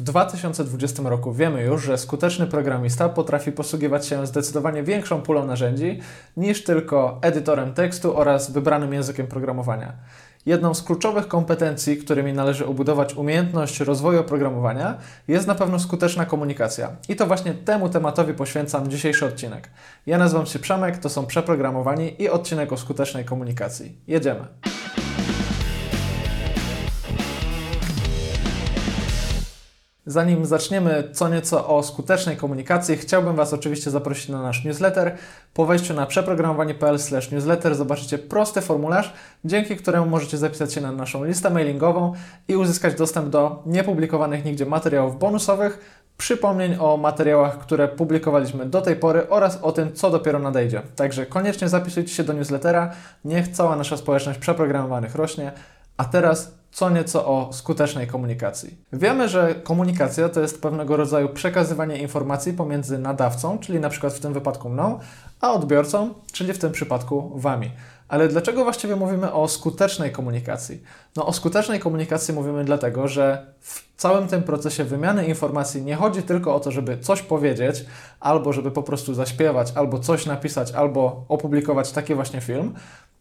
W 2020 roku wiemy już, że skuteczny programista potrafi posługiwać się zdecydowanie większą pulą narzędzi niż tylko edytorem tekstu oraz wybranym językiem programowania. Jedną z kluczowych kompetencji, którymi należy obudować umiejętność rozwoju oprogramowania, jest na pewno skuteczna komunikacja. I to właśnie temu tematowi poświęcam dzisiejszy odcinek. Ja nazywam się Przemek, to są Przeprogramowani i odcinek o skutecznej komunikacji. Jedziemy! Zanim zaczniemy co nieco o skutecznej komunikacji, chciałbym Was oczywiście zaprosić na nasz newsletter. Po wejściu na przeprogramowanie.pl/newsletter zobaczycie prosty formularz, dzięki któremu możecie zapisać się na naszą listę mailingową i uzyskać dostęp do niepublikowanych nigdzie materiałów bonusowych, przypomnień o materiałach, które publikowaliśmy do tej pory oraz o tym, co dopiero nadejdzie. Także koniecznie zapisujcie się do newslettera, niech cała nasza społeczność przeprogramowanych rośnie. A teraz co nieco o skutecznej komunikacji. Wiemy, że komunikacja to jest pewnego rodzaju przekazywanie informacji pomiędzy nadawcą, czyli np. w tym wypadku mną, a odbiorcą, czyli w tym przypadku Wami. Ale dlaczego właściwie mówimy o skutecznej komunikacji? No o skutecznej komunikacji mówimy dlatego, że w całym tym procesie wymiany informacji nie chodzi tylko o to, żeby coś powiedzieć, albo żeby po prostu zaśpiewać, albo coś napisać, albo opublikować taki właśnie film,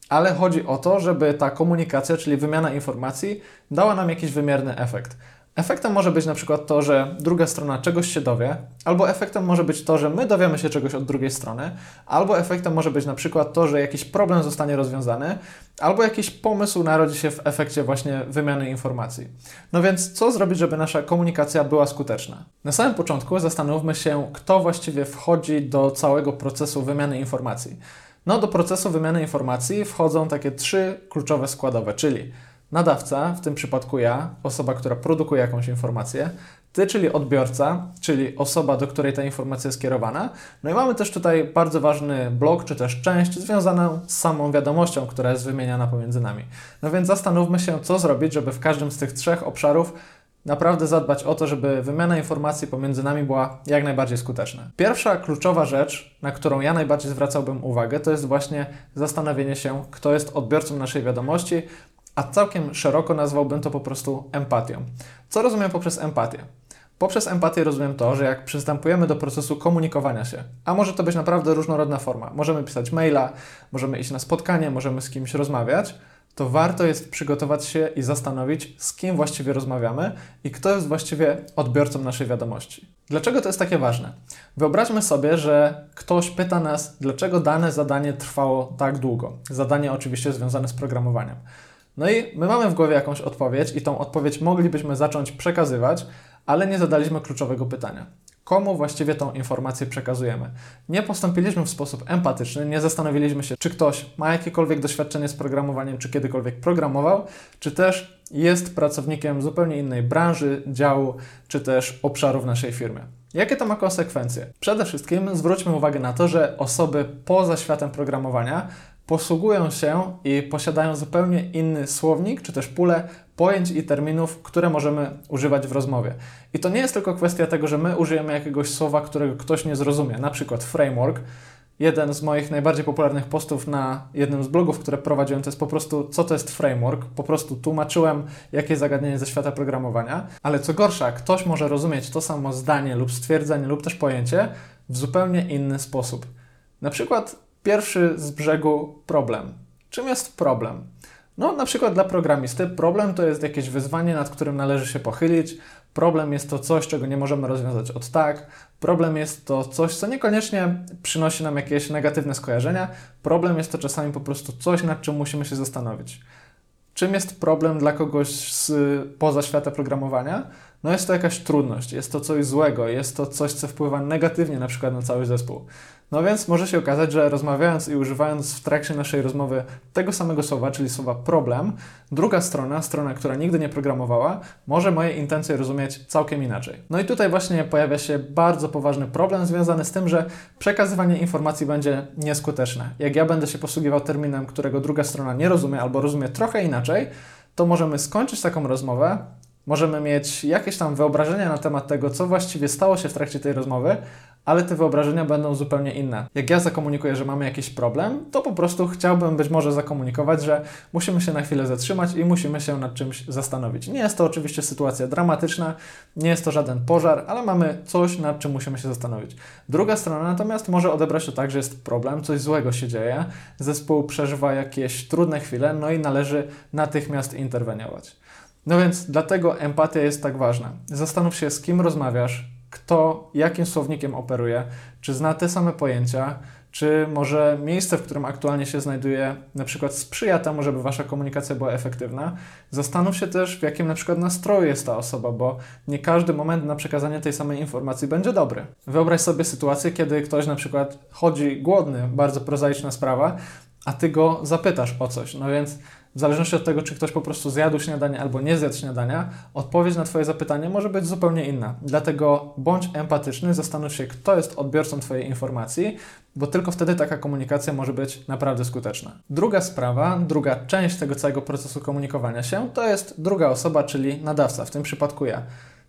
ale chodzi o to, żeby ta komunikacja, czyli wymiana informacji, dała nam jakiś wymierny efekt. Efektem może być na przykład to, że druga strona czegoś się dowie, albo efektem może być to, że my dowiemy się czegoś od drugiej strony, albo efektem może być na przykład to, że jakiś problem zostanie rozwiązany, albo jakiś pomysł narodzi się w efekcie właśnie wymiany informacji. No więc co zrobić, żeby nasza komunikacja była skuteczna? Na samym początku zastanówmy się, kto właściwie wchodzi do całego procesu wymiany informacji. No do procesu wymiany informacji wchodzą takie trzy kluczowe składowe, czyli nadawca, w tym przypadku ja, osoba, która produkuje jakąś informację, ty, czyli odbiorca, czyli osoba, do której ta informacja jest kierowana. No i mamy też tutaj bardzo ważny blok, czy też część związaną z samą wiadomością, która jest wymieniana pomiędzy nami. No więc zastanówmy się, co zrobić, żeby w każdym z tych trzech obszarów naprawdę zadbać o to, żeby wymiana informacji pomiędzy nami była jak najbardziej skuteczna. Pierwsza kluczowa rzecz, na którą ja najbardziej zwracałbym uwagę, to jest właśnie zastanowienie się, kto jest odbiorcą naszej wiadomości, a całkiem szeroko nazwałbym to po prostu empatią. Co rozumiem poprzez empatię? Poprzez empatię rozumiem to, że jak przystępujemy do procesu komunikowania się, a może to być naprawdę różnorodna forma, możemy pisać maila, możemy iść na spotkanie, możemy z kimś rozmawiać, to warto jest przygotować się i zastanowić, z kim właściwie rozmawiamy i kto jest właściwie odbiorcą naszej wiadomości. Dlaczego to jest takie ważne? Wyobraźmy sobie, że ktoś pyta nas, dlaczego dane zadanie trwało tak długo. Zadanie oczywiście związane z programowaniem. No i my mamy w głowie jakąś odpowiedź i tą odpowiedź moglibyśmy zacząć przekazywać, ale nie zadaliśmy kluczowego pytania. Komu właściwie tą informację przekazujemy. Nie postąpiliśmy w sposób empatyczny, nie zastanowiliśmy się, czy ktoś ma jakiekolwiek doświadczenie z programowaniem, czy kiedykolwiek programował, czy też jest pracownikiem zupełnie innej branży, działu, czy też obszaru w naszej firmie. Jakie to ma konsekwencje? Przede wszystkim zwróćmy uwagę na to, że osoby poza światem programowania posługują się i posiadają zupełnie inny słownik, czy też pulę pojęć i terminów, które możemy używać w rozmowie. I to nie jest tylko kwestia tego, że my użyjemy jakiegoś słowa, którego ktoś nie zrozumie, na przykład framework. Jeden z moich najbardziej popularnych postów na jednym z blogów, które prowadziłem, to jest po prostu, co to jest framework. Po prostu tłumaczyłem, jakie zagadnienie ze świata programowania. Ale co gorsza, ktoś może rozumieć to samo zdanie lub stwierdzenie lub też pojęcie w zupełnie inny sposób. Na przykład pierwszy z brzegu problem. Czym jest problem? No na przykład dla programisty problem to jest jakieś wyzwanie, nad którym należy się pochylić. Problem jest to coś, czego nie możemy rozwiązać od tak. Problem jest to coś, co niekoniecznie przynosi nam jakieś negatywne skojarzenia. Problem jest to czasami po prostu coś, nad czym musimy się zastanowić. Czym jest problem dla kogoś poza świata programowania? No jest to jakaś trudność, jest to coś złego, jest to coś, co wpływa negatywnie na przykład na cały zespół. No więc może się okazać, że rozmawiając i używając w trakcie naszej rozmowy tego samego słowa, czyli słowa problem, druga strona, która nigdy nie programowała, może moje intencje rozumieć całkiem inaczej. No i tutaj właśnie pojawia się bardzo poważny problem związany z tym, że przekazywanie informacji będzie nieskuteczne. Jak ja będę się posługiwał terminem, którego druga strona nie rozumie albo rozumie trochę inaczej, to możemy skończyć taką rozmowę Możemy mieć jakieś tam wyobrażenia na temat tego, co właściwie stało się w trakcie tej rozmowy, ale te wyobrażenia będą zupełnie inne. Jak ja zakomunikuję, że mamy jakiś problem, to po prostu chciałbym być może zakomunikować, że musimy się na chwilę zatrzymać i musimy się nad czymś zastanowić. Nie jest to oczywiście sytuacja dramatyczna, nie jest to żaden pożar, ale mamy coś, nad czym musimy się zastanowić. Druga strona natomiast może odebrać to tak, że jest problem, coś złego się dzieje, zespół przeżywa jakieś trudne chwile, no i należy natychmiast interweniować. No więc dlatego empatia jest tak ważna. Zastanów się, z kim rozmawiasz, kto jakim słownikiem operuje, czy zna te same pojęcia, czy może miejsce, w którym aktualnie się znajduje, na przykład sprzyja temu, żeby wasza komunikacja była efektywna. Zastanów się też, w jakim na przykład nastroju jest ta osoba, bo nie każdy moment na przekazanie tej samej informacji będzie dobry. Wyobraź sobie sytuację, kiedy ktoś na przykład chodzi głodny, bardzo prozaiczna sprawa, a ty go zapytasz o coś, no więc w zależności od tego, czy ktoś po prostu zjadł śniadanie albo nie zjadł śniadania, odpowiedź na twoje zapytanie może być zupełnie inna. Dlatego bądź empatyczny, zastanów się, kto jest odbiorcą twojej informacji, bo tylko wtedy taka komunikacja może być naprawdę skuteczna. Druga sprawa, druga część tego całego procesu komunikowania się to jest druga osoba, czyli nadawca, w tym przypadku ja.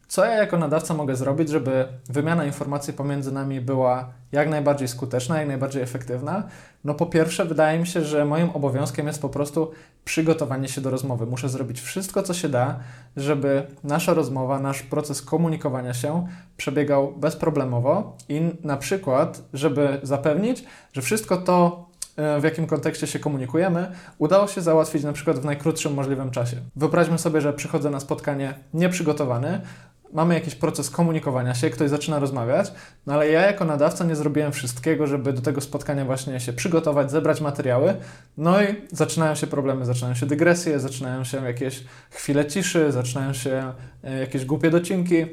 Co ja jako nadawca mogę zrobić, żeby wymiana informacji pomiędzy nami była jak najbardziej skuteczna, jak najbardziej efektywna? No po pierwsze, wydaje mi się, że moim obowiązkiem jest po prostu przygotowanie się do rozmowy. Muszę zrobić wszystko, co się da, żeby nasza rozmowa, nasz proces komunikowania się przebiegał bezproblemowo i na przykład, żeby zapewnić, że wszystko to, w jakim kontekście się komunikujemy, udało się załatwić na przykład w najkrótszym możliwym czasie. Wyobraźmy sobie, że przychodzę na spotkanie nieprzygotowany, mamy jakiś proces komunikowania się, ktoś zaczyna rozmawiać, no ale ja jako nadawca nie zrobiłem wszystkiego, żeby do tego spotkania właśnie się przygotować, zebrać materiały, no i zaczynają się problemy, zaczynają się dygresje, zaczynają się jakieś chwile ciszy, zaczynają się jakieś głupie docinki,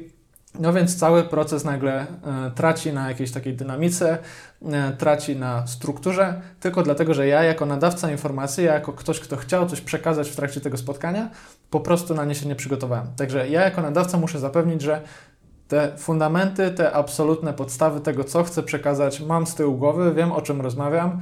no więc cały proces nagle traci na jakiejś takiej dynamice, traci na strukturze, tylko dlatego, że ja jako nadawca informacji, ja jako ktoś, kto chciał coś przekazać w trakcie tego spotkania, po prostu na nie się nie przygotowałem. Także ja jako nadawca muszę zapewnić, że te fundamenty, te absolutne podstawy tego, co chcę przekazać, mam z tyłu głowy, wiem, o czym rozmawiam,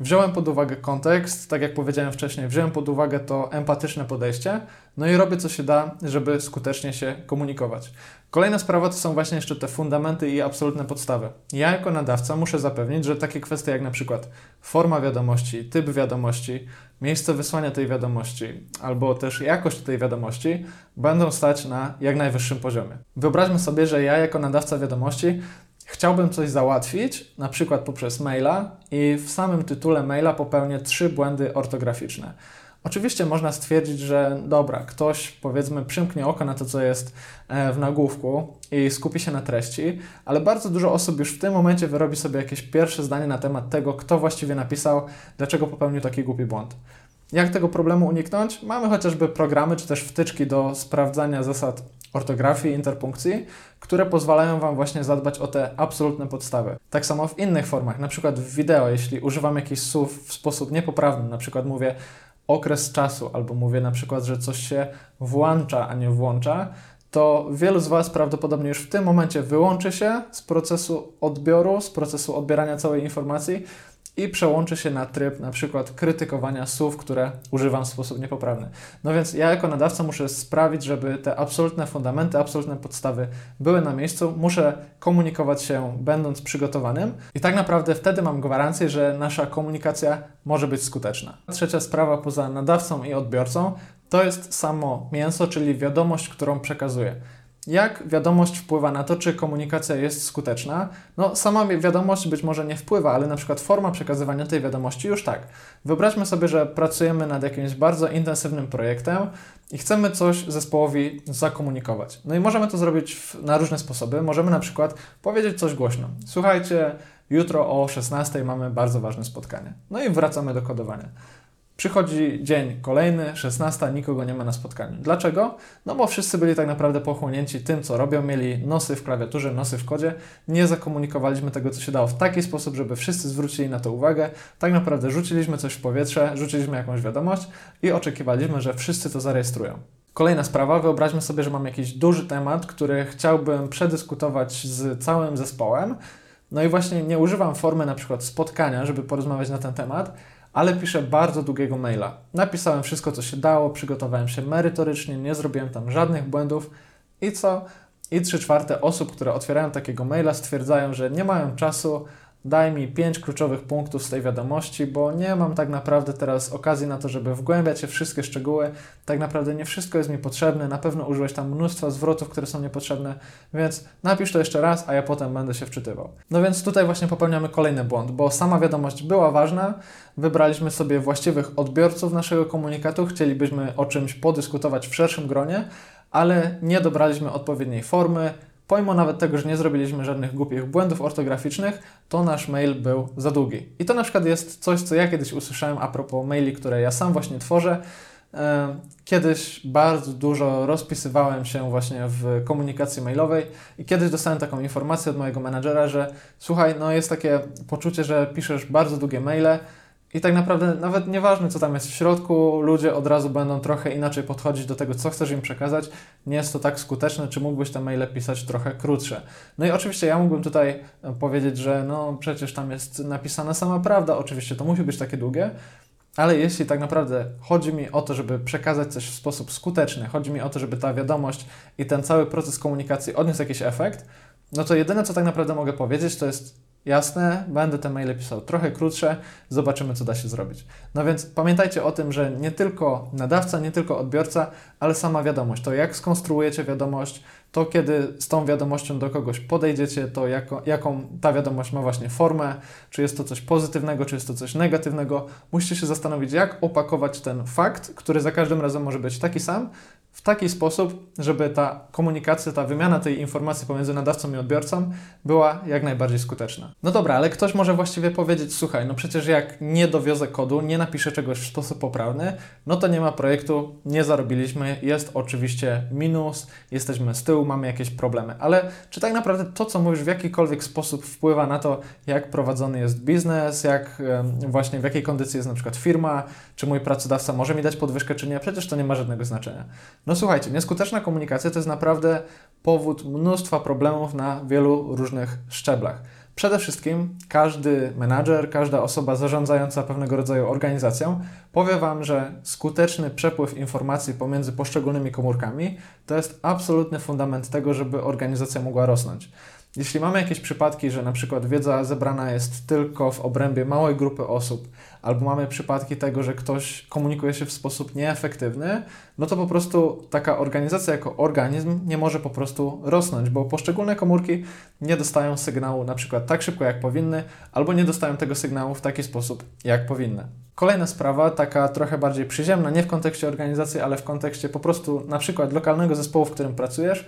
wziąłem pod uwagę kontekst, tak jak powiedziałem wcześniej, wziąłem pod uwagę to empatyczne podejście, no i robię co się da, żeby skutecznie się komunikować. Kolejna sprawa to są właśnie jeszcze te fundamenty i absolutne podstawy. Ja jako nadawca muszę zapewnić, że takie kwestie jak na przykład forma wiadomości, typ wiadomości, miejsce wysłania tej wiadomości albo też jakość tej wiadomości będą stać na jak najwyższym poziomie. Wyobraźmy sobie, że ja jako nadawca wiadomości chciałbym coś załatwić, na przykład poprzez maila i w samym tytule maila popełnię 3 błędy ortograficzne. Oczywiście można stwierdzić, że dobra, ktoś powiedzmy przymknie oko na to, co jest w nagłówku i skupi się na treści, ale bardzo dużo osób już w tym momencie wyrobi sobie jakieś pierwsze zdanie na temat tego, kto właściwie napisał, dlaczego popełnił taki głupi błąd. Jak tego problemu uniknąć? Mamy chociażby programy czy też wtyczki do sprawdzania zasad ortografii i interpunkcji, które pozwalają wam właśnie zadbać o te absolutne podstawy. Tak samo w innych formach, na przykład w wideo, jeśli używam jakichś słów w sposób niepoprawny, na przykład mówię okres czasu albo mówię na przykład, że coś się włącza, a nie włącza, to wielu z was prawdopodobnie już w tym momencie wyłączy się z procesu odbioru, z procesu odbierania całej informacji i przełączy się na tryb na przykład krytykowania słów, które używam w sposób niepoprawny. No więc ja jako nadawca muszę sprawić, żeby te absolutne fundamenty, absolutne podstawy były na miejscu. Muszę komunikować się będąc przygotowanym i tak naprawdę wtedy mam gwarancję, że nasza komunikacja może być skuteczna. Trzecia sprawa poza nadawcą i odbiorcą to jest samo mięso, czyli wiadomość, którą przekazuję. Jak wiadomość wpływa na to, czy komunikacja jest skuteczna? No sama wiadomość być może nie wpływa, ale na przykład forma przekazywania tej wiadomości już tak. Wyobraźmy sobie, że pracujemy nad jakimś bardzo intensywnym projektem i chcemy coś zespołowi zakomunikować. No i możemy to zrobić na różne sposoby. Możemy na przykład powiedzieć coś głośno. Słuchajcie, jutro o 16:00 mamy bardzo ważne spotkanie. No i wracamy do kodowania. Przychodzi dzień kolejny, 16:00, nikogo nie ma na spotkaniu. Dlaczego? No bo wszyscy byli tak naprawdę pochłonięci tym, co robią, mieli nosy w klawiaturze, nosy w kodzie. Nie zakomunikowaliśmy tego, co się dało w taki sposób, żeby wszyscy zwrócili na to uwagę. Tak naprawdę rzuciliśmy coś w powietrze, rzuciliśmy jakąś wiadomość i oczekiwaliśmy, że wszyscy to zarejestrują. Kolejna sprawa, wyobraźmy sobie, że mam jakiś duży temat, który chciałbym przedyskutować z całym zespołem. No i właśnie nie używam formy na przykład spotkania, żeby porozmawiać na ten temat, ale piszę bardzo długiego maila. Napisałem wszystko, co się dało, przygotowałem się merytorycznie, nie zrobiłem tam żadnych błędów i co? I 3/4 osób, które otwierają takiego maila, stwierdzają, że nie mają czasu, daj mi 5 kluczowych punktów z tej wiadomości, bo nie mam tak naprawdę teraz okazji na to, żeby wgłębiać się w wszystkie szczegóły. Tak naprawdę nie wszystko jest mi potrzebne, na pewno użyłeś tam mnóstwa zwrotów, które są niepotrzebne, więc napisz to jeszcze raz, a ja potem będę się wczytywał. No więc tutaj właśnie popełniamy kolejny błąd, bo sama wiadomość była ważna, wybraliśmy sobie właściwych odbiorców naszego komunikatu, chcielibyśmy o czymś podyskutować w szerszym gronie, ale nie dobraliśmy odpowiedniej formy. Pomimo nawet tego, że nie zrobiliśmy żadnych głupich błędów ortograficznych, to nasz mail był za długi. I to na przykład jest coś, co ja kiedyś usłyszałem a propos maili, które ja sam właśnie tworzę. Kiedyś bardzo dużo rozpisywałem się właśnie w komunikacji mailowej i kiedyś dostałem taką informację od mojego menadżera, że słuchaj, no jest takie poczucie, że piszesz bardzo długie maile, i tak naprawdę nawet nieważne, co tam jest w środku, ludzie od razu będą trochę inaczej podchodzić do tego, co chcesz im przekazać. Nie jest to tak skuteczne, czy mógłbyś te maile pisać trochę krótsze. No i oczywiście ja mógłbym tutaj powiedzieć, że no przecież tam jest napisana sama prawda, oczywiście to musi być takie długie, ale jeśli tak naprawdę chodzi mi o to, żeby przekazać coś w sposób skuteczny, chodzi mi o to, żeby ta wiadomość i ten cały proces komunikacji odniósł jakiś efekt, no to jedyne, co tak naprawdę mogę powiedzieć, to jest jasne, będę te maile pisał trochę krótsze, zobaczymy, co da się zrobić. No więc pamiętajcie o tym, że nie tylko nadawca, nie tylko odbiorca, ale sama wiadomość. To jak skonstruujecie wiadomość, to kiedy z tą wiadomością do kogoś podejdziecie, to jaką ta wiadomość ma właśnie formę, czy jest to coś pozytywnego, czy jest to coś negatywnego. Musicie się zastanowić, jak opakować ten fakt, który za każdym razem może być taki sam, w taki sposób, żeby ta komunikacja, ta wymiana tej informacji pomiędzy nadawcą i odbiorcą była jak najbardziej skuteczna. No dobra, ale ktoś może właściwie powiedzieć, słuchaj, no przecież jak nie dowiozę kodu, nie napiszę czegoś w sposób poprawny, no to nie ma projektu, nie zarobiliśmy, jest oczywiście minus, jesteśmy z tyłu, mamy jakieś problemy. Ale czy tak naprawdę to, co mówisz, w jakikolwiek sposób wpływa na to, jak prowadzony jest biznes, jak właśnie w jakiej kondycji jest na przykład firma, czy mój pracodawca może mi dać podwyżkę, czy nie? Przecież to nie ma żadnego znaczenia. No słuchajcie, nieskuteczna komunikacja to jest naprawdę powód mnóstwa problemów na wielu różnych szczeblach. Przede wszystkim każdy menadżer, każda osoba zarządzająca pewnego rodzaju organizacją powie Wam, że skuteczny przepływ informacji pomiędzy poszczególnymi komórkami to jest absolutny fundament tego, żeby organizacja mogła rosnąć. Jeśli mamy jakieś przypadki, że na przykład wiedza zebrana jest tylko w obrębie małej grupy osób, albo mamy przypadki tego, że ktoś komunikuje się w sposób nieefektywny, no to po prostu taka organizacja jako organizm nie może po prostu rosnąć, bo poszczególne komórki nie dostają sygnału na przykład tak szybko, jak powinny, albo nie dostają tego sygnału w taki sposób, jak powinny. Kolejna sprawa, taka trochę bardziej przyziemna, nie w kontekście organizacji, ale w kontekście po prostu na przykład lokalnego zespołu, w którym pracujesz.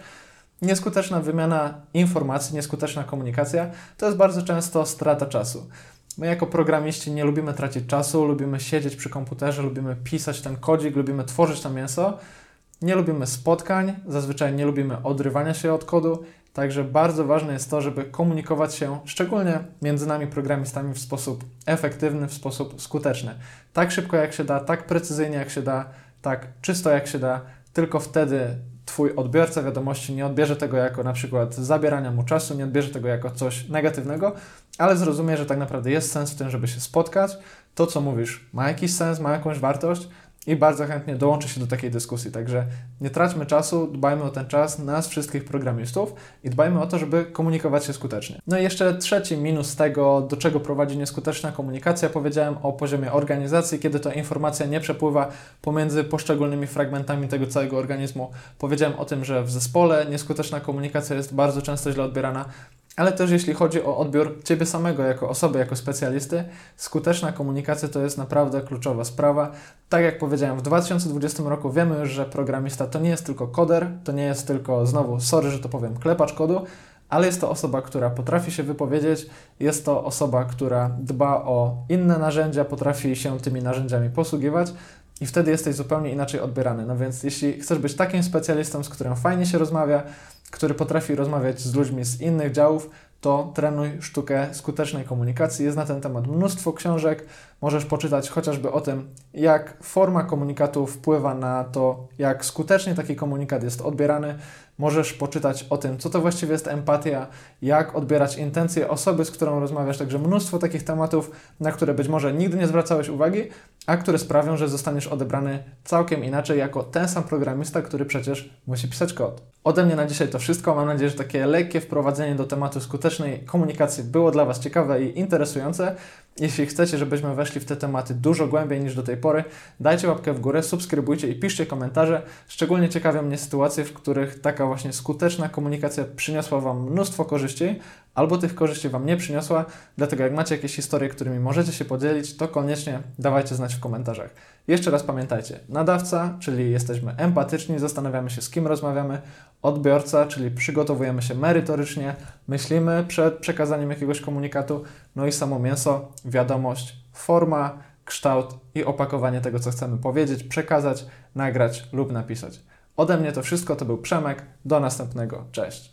Nieskuteczna wymiana informacji, nieskuteczna komunikacja to jest bardzo często strata czasu. My jako programiści nie lubimy tracić czasu, lubimy siedzieć przy komputerze, lubimy pisać ten kodzik, lubimy tworzyć to mięso. Nie lubimy spotkań, zazwyczaj nie lubimy odrywania się od kodu, także bardzo ważne jest to, żeby komunikować się szczególnie między nami programistami w sposób efektywny, w sposób skuteczny. Tak szybko jak się da, tak precyzyjnie jak się da, tak czysto jak się da, tylko wtedy Twój odbiorca wiadomości nie odbierze tego jako na przykład zabierania mu czasu, nie odbierze tego jako coś negatywnego, ale zrozumie, że tak naprawdę jest sens w tym, żeby się spotkać. To, co mówisz, ma jakiś sens, ma jakąś wartość i bardzo chętnie dołączy się do takiej dyskusji. Także nie traćmy czasu, dbajmy o ten czas nas wszystkich programistów i dbajmy o to, żeby komunikować się skutecznie. No i jeszcze trzeci minus tego, do czego prowadzi nieskuteczna komunikacja. Powiedziałem o poziomie organizacji, kiedy to informacja nie przepływa pomiędzy poszczególnymi fragmentami tego całego organizmu. Powiedziałem o tym, że w zespole nieskuteczna komunikacja jest bardzo często źle odbierana, ale też jeśli chodzi o odbiór Ciebie samego jako osoby, jako specjalisty, skuteczna komunikacja to jest naprawdę kluczowa sprawa. Tak jak powiedziałem, w 2020 roku wiemy już, że programista to nie jest tylko koder, to nie jest tylko, znowu, sorry, że to powiem, klepacz kodu, ale jest to osoba, która potrafi się wypowiedzieć, jest to osoba, która dba o inne narzędzia, potrafi się tymi narzędziami posługiwać i wtedy jesteś zupełnie inaczej odbierany. No więc jeśli chcesz być takim specjalistą, z którym fajnie się rozmawia, który potrafi rozmawiać z ludźmi z innych działów, to trenuj sztukę skutecznej komunikacji. Jest na ten temat mnóstwo książek. Możesz poczytać chociażby o tym, jak forma komunikatu wpływa na to, jak skutecznie taki komunikat jest odbierany. możesz poczytać o tym, co to właściwie jest empatia, jak odbierać intencje osoby, z którą rozmawiasz, także mnóstwo takich tematów, na które być może nigdy nie zwracałeś uwagi, a które sprawią, że zostaniesz odebrany całkiem inaczej jako ten sam programista, który przecież musi pisać kod. Ode mnie na dzisiaj to wszystko. Mam nadzieję, że takie lekkie wprowadzenie do tematu skutecznej komunikacji było dla Was ciekawe i interesujące. Jeśli chcecie, żebyśmy weszli w te tematy dużo głębiej niż do tej pory, dajcie łapkę w górę, subskrybujcie i piszcie komentarze. Szczególnie ciekawią mnie sytuacje, w których taka właśnie skuteczna komunikacja przyniosła Wam mnóstwo korzyści, albo tych korzyści Wam nie przyniosła, dlatego jak macie jakieś historie, którymi możecie się podzielić, to koniecznie dawajcie znać w komentarzach. Jeszcze raz pamiętajcie, nadawca, czyli jesteśmy empatyczni, zastanawiamy się, z kim rozmawiamy, odbiorca, czyli przygotowujemy się merytorycznie, myślimy przed przekazaniem jakiegoś komunikatu, no i samo mięso, wiadomość, forma, kształt i opakowanie tego, co chcemy powiedzieć, przekazać, nagrać lub napisać. Ode mnie to wszystko, to był Przemek, do następnego, cześć!